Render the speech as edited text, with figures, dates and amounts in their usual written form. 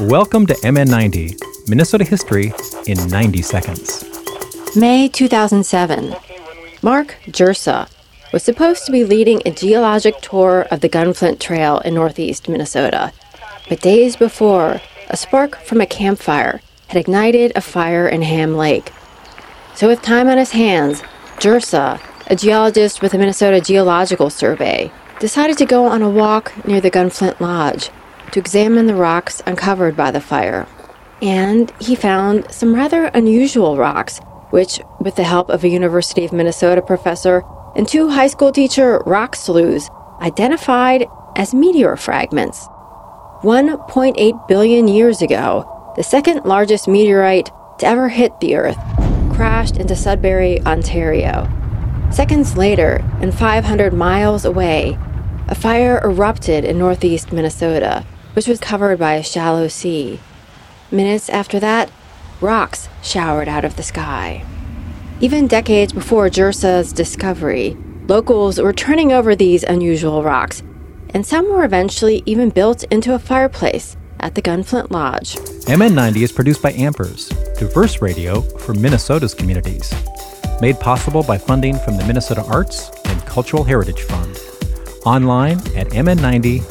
Welcome to MN90, Minnesota History in 90 Seconds. May 2007. Mark Jirsa was supposed to be leading a geologic tour of the Gunflint Trail in northeast Minnesota. But days before, a spark from a campfire had ignited a fire in Ham Lake. So with time on his hands, Jirsa, a geologist with the Minnesota Geological Survey, decided to go on a walk near the Gunflint Lodge to examine the rocks uncovered by the fire. And he found some rather unusual rocks, which, with the help of a University of Minnesota professor and two high school teacher rock sleuths, identified as meteor fragments. 1.8 billion years ago, the second largest meteorite to ever hit the Earth crashed into Sudbury, Ontario. Seconds later, and 500 miles away, a fire erupted in northeast Minnesota, which was covered by a shallow sea. Minutes after that, rocks showered out of the sky. Even decades before Jirsa's discovery, locals were turning over these unusual rocks, and some were eventually even built into a fireplace at the Gunflint Lodge. MN90 is produced by Ampers, diverse radio for Minnesota's communities, made possible by funding from the Minnesota Arts and Cultural Heritage Fund, online at mn90.org.